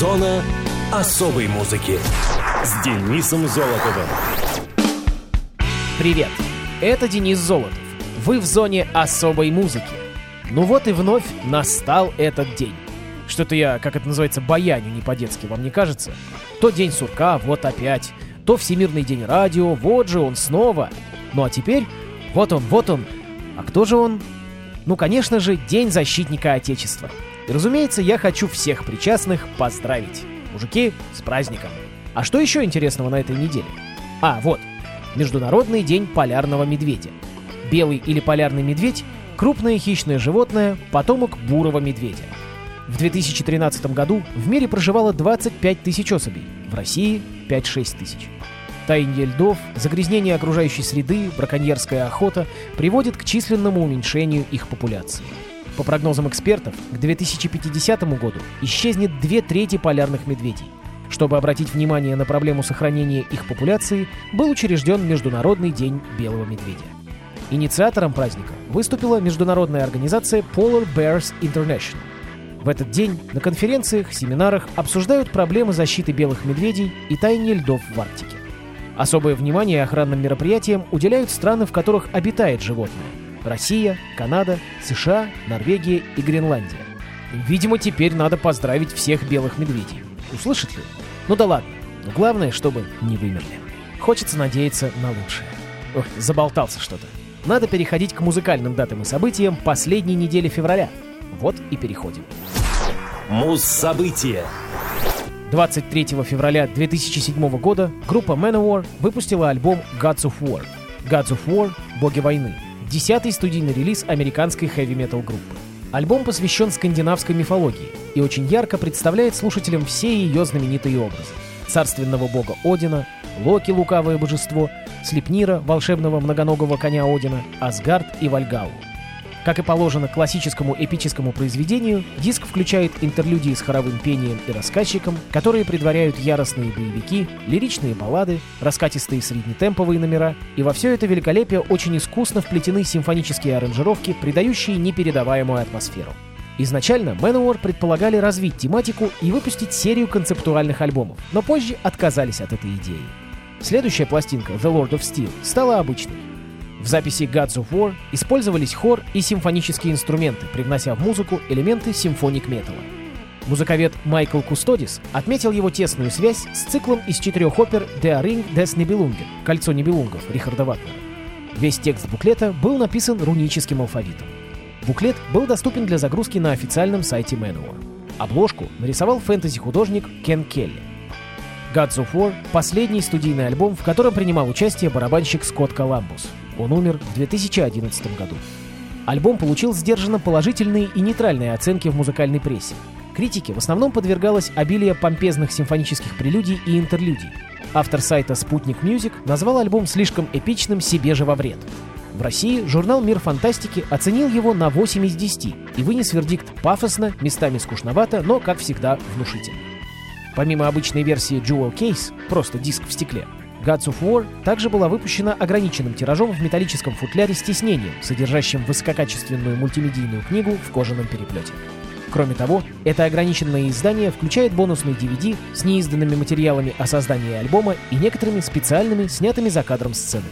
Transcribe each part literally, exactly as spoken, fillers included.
Зона особой музыки с Денисом Золотовым. Привет, это Денис Золотов. Вы в зоне особой музыки. Ну вот и вновь настал этот день. Что-то я, как это называется, баяню не по-детски, вам не кажется? То день сурка, вот опять. То Всемирный день радио, вот же он снова. Ну а теперь, вот он, вот он. А кто же он? Ну, конечно же, День защитника Отечества. И, разумеется, я хочу всех причастных поздравить. Мужики, с праздником. А что еще интересного на этой неделе? А, вот. Международный день полярного медведя. Белый или полярный медведь – крупное хищное животное, потомок бурого медведя. В две тысячи тринадцатом году в мире проживало двадцать пять тысяч особей, в России – пять-шесть тысяч. Таяние льдов, загрязнение окружающей среды, браконьерская охота приводят к численному уменьшению их популяции. По прогнозам экспертов, к две тысячи пятидесятому году исчезнет две трети полярных медведей. Чтобы обратить внимание на проблему сохранения их популяции, был учрежден Международный день белого медведя. Инициатором праздника выступила международная организация Polar Bears International. В этот день на конференциях, семинарах обсуждают проблемы защиты белых медведей и таяния льдов в Арктике. Особое внимание охранным мероприятиям уделяют страны, в которых обитает животное – Россия, Канада, США, Норвегия и Гренландия. Видимо, теперь надо поздравить всех белых медведей. Услышит ли? Ну да ладно, но главное, чтобы не вымерли. Хочется надеяться на лучшее. Ох, заболтался что-то. Надо переходить к музыкальным датам и событиям последней недели февраля. Вот и переходим. Муз-события. двадцать третьего февраля две тысячи седьмого года группа Manowar выпустила альбом Gods of War. Gods of War — Боги войны. Десятый студийный релиз американской хэви-метал группы. Альбом посвящен скандинавской мифологии и очень ярко представляет слушателям все ее знаменитые образы. Царственного бога Одина, Локи — лукавое божество, Слепнира — волшебного многоногого коня Одина, Асгард и Вальгаллу. Как и положено классическому эпическому произведению, диск включает интерлюдии с хоровым пением и рассказчиком, которые предваряют яростные боевики, лиричные баллады, раскатистые среднетемповые номера, и во все это великолепие очень искусно вплетены симфонические аранжировки, придающие непередаваемую атмосферу. Изначально Manowar предполагали развить тематику и выпустить серию концептуальных альбомов, но позже отказались от этой идеи. Следующая пластинка, The Lord of Steel, стала обычной. В записи Gods of War использовались хор и симфонические инструменты, привнося в музыку элементы симфоник-металла. Музыковед Майкл Кустодис отметил его тесную связь с циклом из четырех опер The Ring des Nibelunges — «Кольцо Нибелунгов» Рихарда Вагнера. Весь текст буклета был написан руническим алфавитом. Буклет был доступен для загрузки на официальном сайте Manowar. Обложку нарисовал фэнтези-художник Кен Келли. Gods of War — последний студийный альбом, в котором принимал участие барабанщик Скотт Коламбус. Он умер в две тысячи одиннадцатом году. Альбом получил сдержанно положительные и нейтральные оценки в музыкальной прессе. Критике в основном подвергалось обилие помпезных симфонических прелюдий и интерлюдий. Автор сайта «Спутник Мьюзик» назвал альбом слишком эпичным себе же во вред. В России журнал «Мир Фантастики» оценил его на восемь из десяти и вынес вердикт пафосно, местами скучновато, но, как всегда, внушительно. Помимо обычной версии Jewel Case, просто диск в стекле, Gods of War также была выпущена ограниченным тиражом в металлическом футляре с тиснением, содержащим высококачественную мультимедийную книгу в кожаном переплете. Кроме того, это ограниченное издание включает бонусный ди ви ди с неизданными материалами о создании альбома и некоторыми специальными, снятыми за кадром сценами.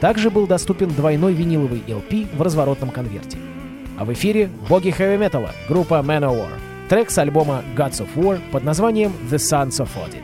Также был доступен двойной виниловый эл пи в разворотном конверте. А в эфире боги хэви-металла, группа Manowar. Трек с альбома Gods of War под названием The Sons of Odin.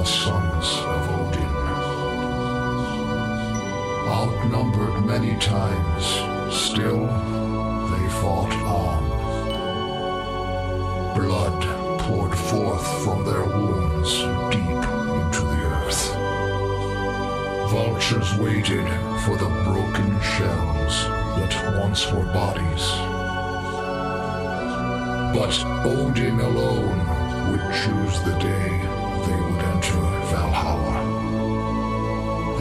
the sons of Odin. Outnumbered many times, still they fought on. Blood poured forth from their wounds deep into the earth. Vultures waited for the broken shells that once were bodies. But Odin alone would choose the day they would enter Valhalla.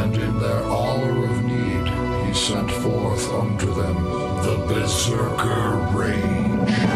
And in their hour of need, he sent forth unto them the Berserker Rage.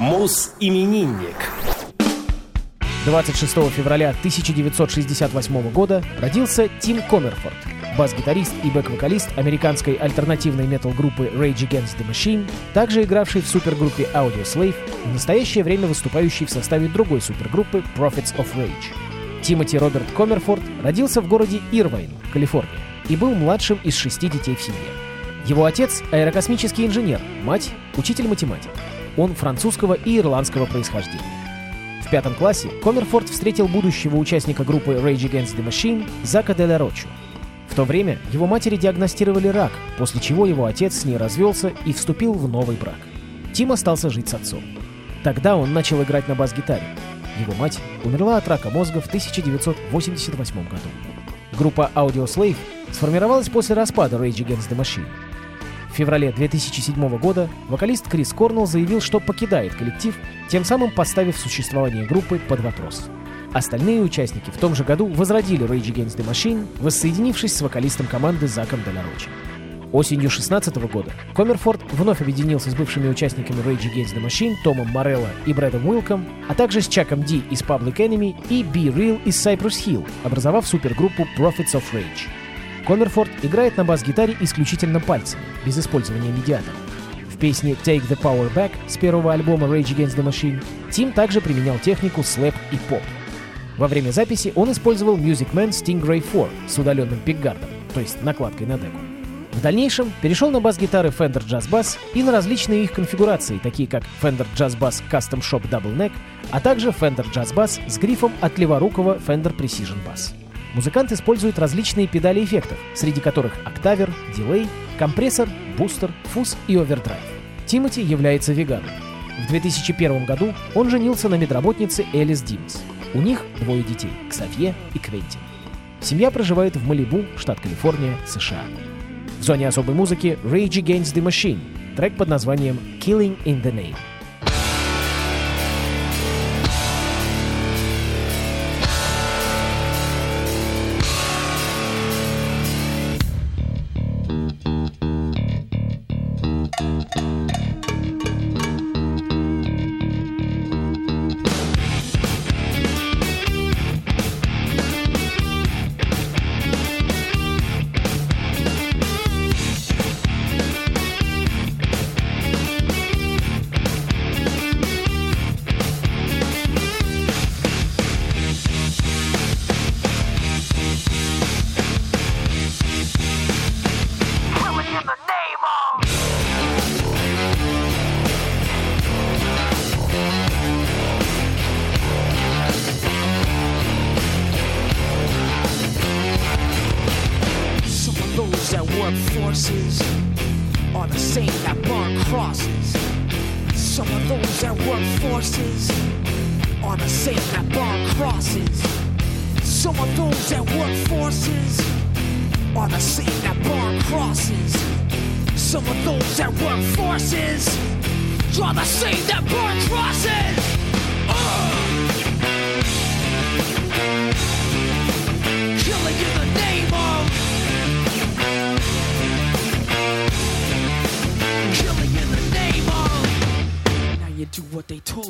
Мус-именинник. двадцать шестого февраля тысяча девятьсот шестьдесят восьмого года родился Тим Коммерфорд, бас-гитарист и бэк-вокалист американской альтернативной метал-группы Rage Against the Machine, также игравший в супергруппе Audioslave и в настоящее время выступающий в составе другой супергруппы Prophets of Rage. Тимоти Роберт Коммерфорд родился в городе Ирвайн, Калифорния, и был младшим из шести детей в семье. Его отец — аэрокосмический инженер, мать — учитель математики. Он французского и ирландского происхождения. В пятом классе Коммерфорд встретил будущего участника группы Rage Against the Machine Зака де ла Рочу. В то время его матери диагностировали рак, после чего его отец с ней развелся и вступил в новый брак. Тим остался жить с отцом. Тогда он начал играть на бас-гитаре. Его мать умерла от рака мозга в тысяча девятьсот восемьдесят восьмом году. Группа Audioslave сформировалась после распада Rage Against the Machine. В феврале две тысячи седьмого года вокалист Крис Корнелл заявил, что покидает коллектив, тем самым поставив существование группы под вопрос. Остальные участники в том же году возродили Rage Against the Machine, воссоединившись с вокалистом команды Заком де ла Роча. Осенью две тысячи шестнадцатого года Коммерфорд вновь объединился с бывшими участниками Rage Against the Machine Томом Морелло и Брэдом Уилком, а также с Чаком Ди из Public Enemy и Би-Real из Cypress Hill, образовав супергруппу Prophets of Rage. Коммерфорд играет на бас-гитаре исключительно пальцами, без использования медиатора. В песне «Take the Power Back» с первого альбома Rage Against the Machine Тим также применял технику слэп и поп. Во время записи он использовал Music Man Stingray четыре с удаленным пикгардом, то есть накладкой на деку. В дальнейшем перешел на бас-гитары Fender Jazz Bass и на различные их конфигурации, такие как Fender Jazz Bass Custom Shop Double Neck, а также Fender Jazz Bass с грифом от леворукого Fender Precision Bass. Музыкант использует различные педали эффектов, среди которых октавер, дилей, компрессор, бустер, фуз и овердрайв. Тимоти является веганом. В две тысячи первом году он женился на медработнице Элис Димс. У них двое детей — Ксавье и Квентин. Семья проживает в Малибу, штат Калифорния, США. В зоне особой музыки Rage Against the Machine, трек под названием Killing in the Name. Forces are the same that burn crosses. Some of those that work forces are the same that burn crosses. Some of those that work forces are the same that burn crosses. Some of those that work forces are the same that burn crosses. Uh. Killing in the name.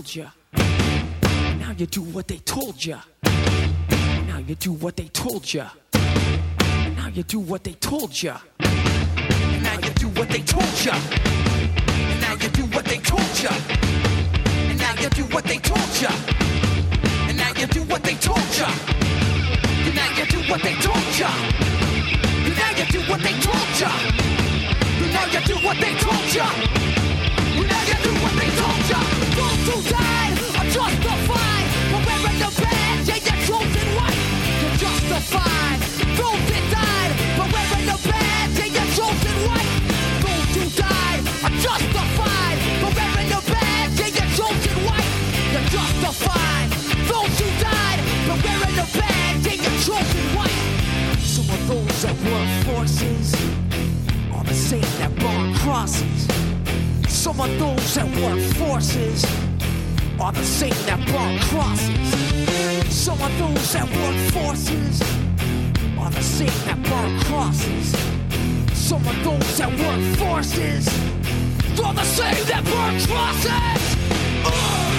told ya. Now you do what they told ya. Now you do what they told ya. Now you do what they told ya. Now you do what they told ya. Now you do what they told ya. Now you do what they told ya. Now you do what they told ya. Now you do what they told ya. Now you do what they told ya. Now you do what they told ya. To die or justified, but we're in the bad, yeah, you're chosen right. You're justified, those that died, but we're in the bad, yeah, you're chosen right. Those who died are justified, but we're in the bad, yeah, you're chosen right. You're justified, those who died, but we're in the bad, yeah, you're chosen right. Some of those that were forces are the same that burned crosses. Some of those that were forces are the same that brought crosses. Some of those that work forces are the same that brought crosses. Some of those that work forces are the same that brought crosses. Uh!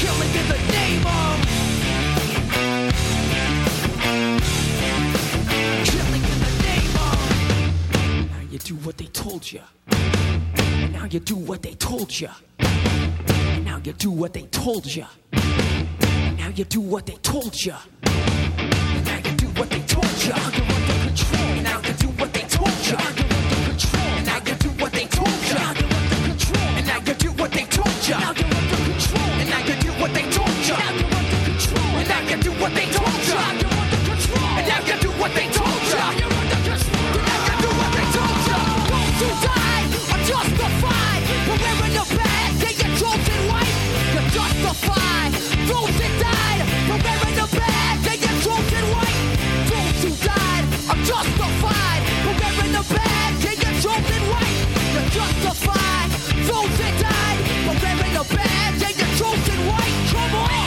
Killing in the name of. Killing in the name of. Now you do what they told you. Now you do what they told ya. Now you do what they told ya. Now you do what they told ya. Now you do what they told ya. Now you're under control. Now you do what they told ya. Now you're under control. Now you do what they told ya. Now you're under control. And now you do what they told ya. Now you're under control. And now you do what they told ya. Now you're under control. And now you do what they told ya. Now you're under control. And now you do what they told ya. Now you're under control. And now you do what they told ya. Don't you die or justify. But we're in the bad, yeah, you're chosen right. You're justified, those that died. But we're in the bad, yeah, you're chosen right. Those who died are justified. But we're in the bad, yeah, you're chosen right. You're justified, those that died. But we're in the bad, yeah, you're chosen right. Come on!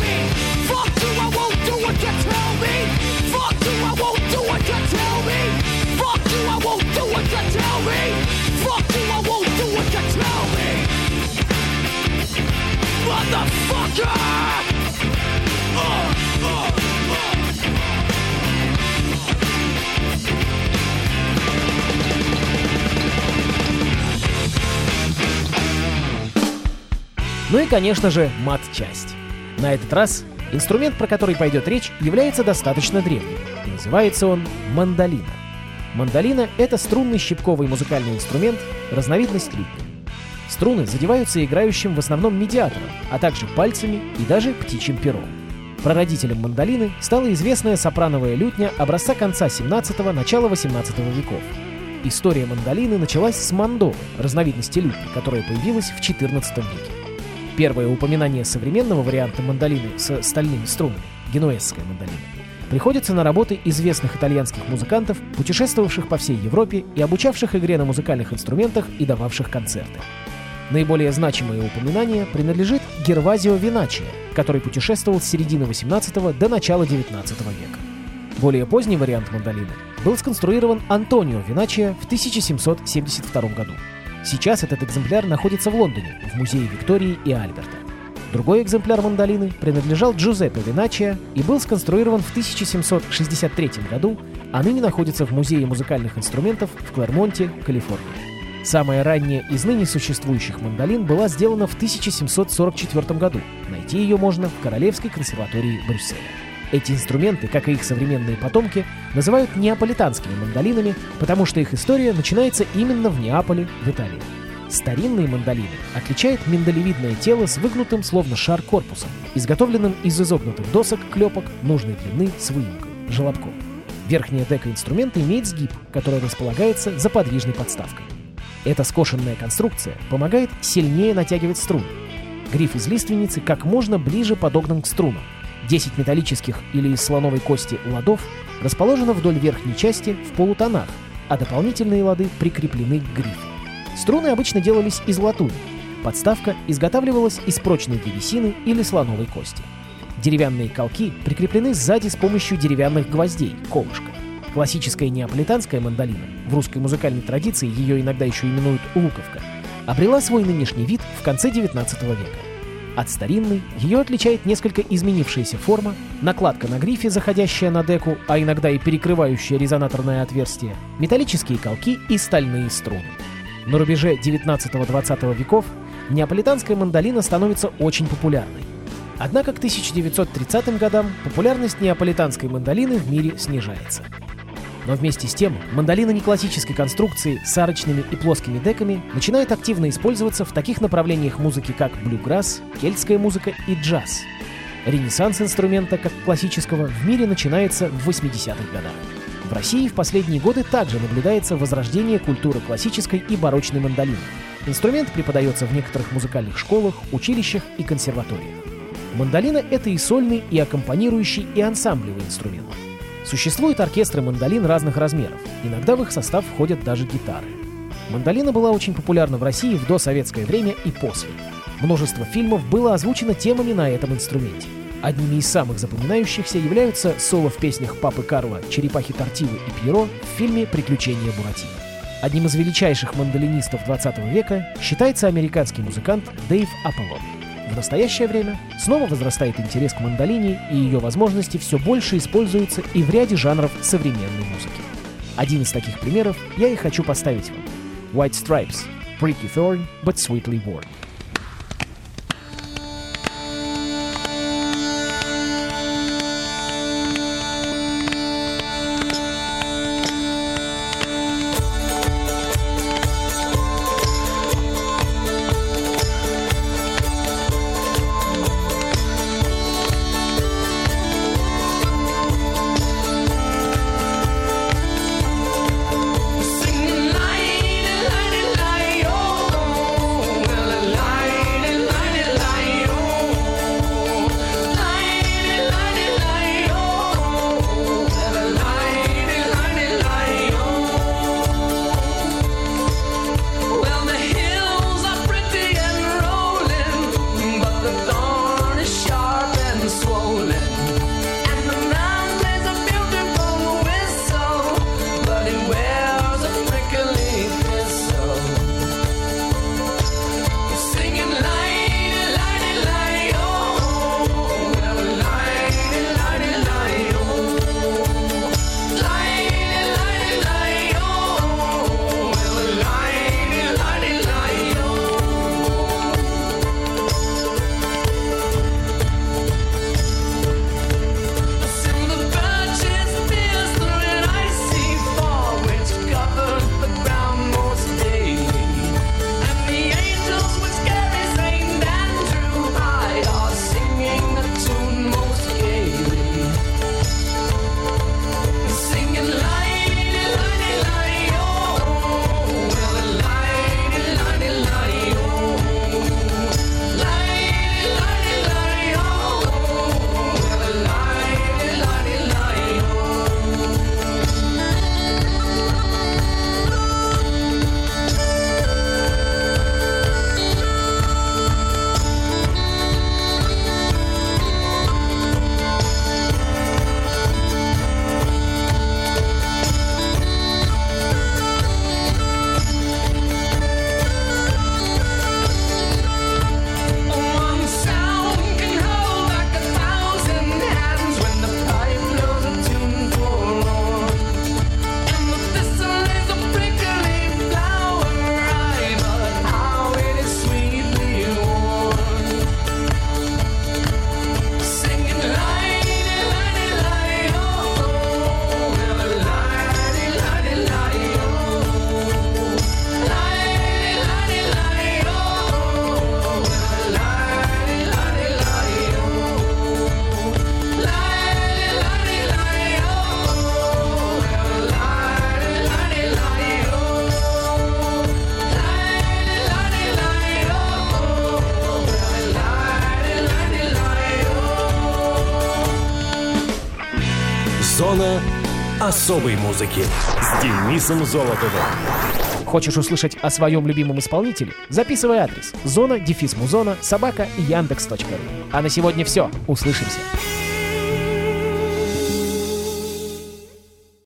Конечно же, мат-часть. На этот раз инструмент, про который пойдет речь, является достаточно древним. И называется он мандолина. Мандолина — это струнный щипковый музыкальный инструмент, разновидность лютни. Струны задеваются играющим в основном медиатором, а также пальцами и даже птичьим пером. Прародителем мандолины стала известная сопрановая лютня образца конца семнадцатого — начала восемнадцатого веков. История мандолины началась с мандолы, разновидности лютни, которая появилась в четырнадцатом веке. Первое упоминание современного варианта мандолины со стальными струнами, генуэзская мандолина, приходится на работы известных итальянских музыкантов, путешествовавших по всей Европе и обучавших игре на музыкальных инструментах и дававших концерты. Наиболее значимое упоминание принадлежит Гервазио Виначе, который путешествовал с середины восемнадцатого до начала девятнадцатого века. Более поздний вариант мандолины был сконструирован Антонио Виначе в тысяча семьсот семьдесят втором году. Сейчас этот экземпляр находится в Лондоне, в музее Виктории и Альберта. Другой экземпляр мандолины принадлежал Джузеппе Виначе и был сконструирован в тысяча семьсот шестьдесят третьем году, а ныне находится в музее музыкальных инструментов в Клермонте, Калифорния. Самая ранняя из ныне существующих мандолин была сделана в тысяча семьсот сорок четвёртом году. Найти ее можно в Королевской консерватории Брюсселя. Эти инструменты, как и их современные потомки, называют неаполитанскими мандолинами, потому что их история начинается именно в Неаполе, в Италии. Старинные мандолины отличает миндалевидное тело с выгнутым, словно шар, корпусом, изготовленным из изогнутых досок, клепок, нужной длины с выемкой, желобком. Верхняя дека инструмента имеет сгиб, который располагается за подвижной подставкой. Эта скошенная конструкция помогает сильнее натягивать струны. Гриф из лиственницы как можно ближе подогнан к струнам. десять металлических или из слоновой кости ладов расположено вдоль верхней части в полутонах, а дополнительные лады прикреплены к грифу. Струны обычно делались из латуни. Подставка изготавливалась из прочной древесины или слоновой кости. Деревянные колки прикреплены сзади с помощью деревянных гвоздей, колышка. Классическая неаполитанская мандолина, в русской музыкальной традиции ее иногда еще именуют луковка, обрела свой нынешний вид в конце девятнадцатого века. От старинной ее отличает несколько изменившаяся форма, накладка на грифе, заходящая на деку, а иногда и перекрывающая резонаторное отверстие, металлические колки и стальные струны. На рубеже девятнадцатого-двадцатого веков неаполитанская мандолина становится очень популярной. Однако к тысяча девятьсот тридцатым годам популярность неаполитанской мандолины в мире снижается. Но вместе с тем мандолина неклассической конструкции с арочными и плоскими деками начинает активно использоваться в таких направлениях музыки, как блюграсс, кельтская музыка и джаз. Ренессанс инструмента, как классического, в мире начинается в восьмидесятых годах. В России в последние годы также наблюдается возрождение культуры классической и барочной мандолины. Инструмент преподается в некоторых музыкальных школах, училищах и консерваториях. Мандолина — это и сольный, и аккомпанирующий, и ансамблевый инструмент. Существуют оркестры мандолин разных размеров, иногда в их состав входят даже гитары. Мандолина была очень популярна в России в досоветское время и после. Множество фильмов было озвучено темами на этом инструменте. Одними из самых запоминающихся являются соло в песнях Папы Карло, Черепахи Тортилы и Пьеро в фильме «Приключения Буратино». Одним из величайших мандолинистов двадцатого века считается американский музыкант Дэйв Аполлон. В настоящее время снова возрастает интерес к мандолине, и ее возможности все больше используются и в ряде жанров современной музыки. Один из таких примеров я и хочу поставить вам. White Stripes, Prickly Thorn, but Sweetly Worn. La особой музыки с Денисом Золотовым. Хочешь услышать о своем любимом исполнителе? Записывай адрес: зона дефис музона собака яндекс точка ру. А на сегодня все. Услышимся.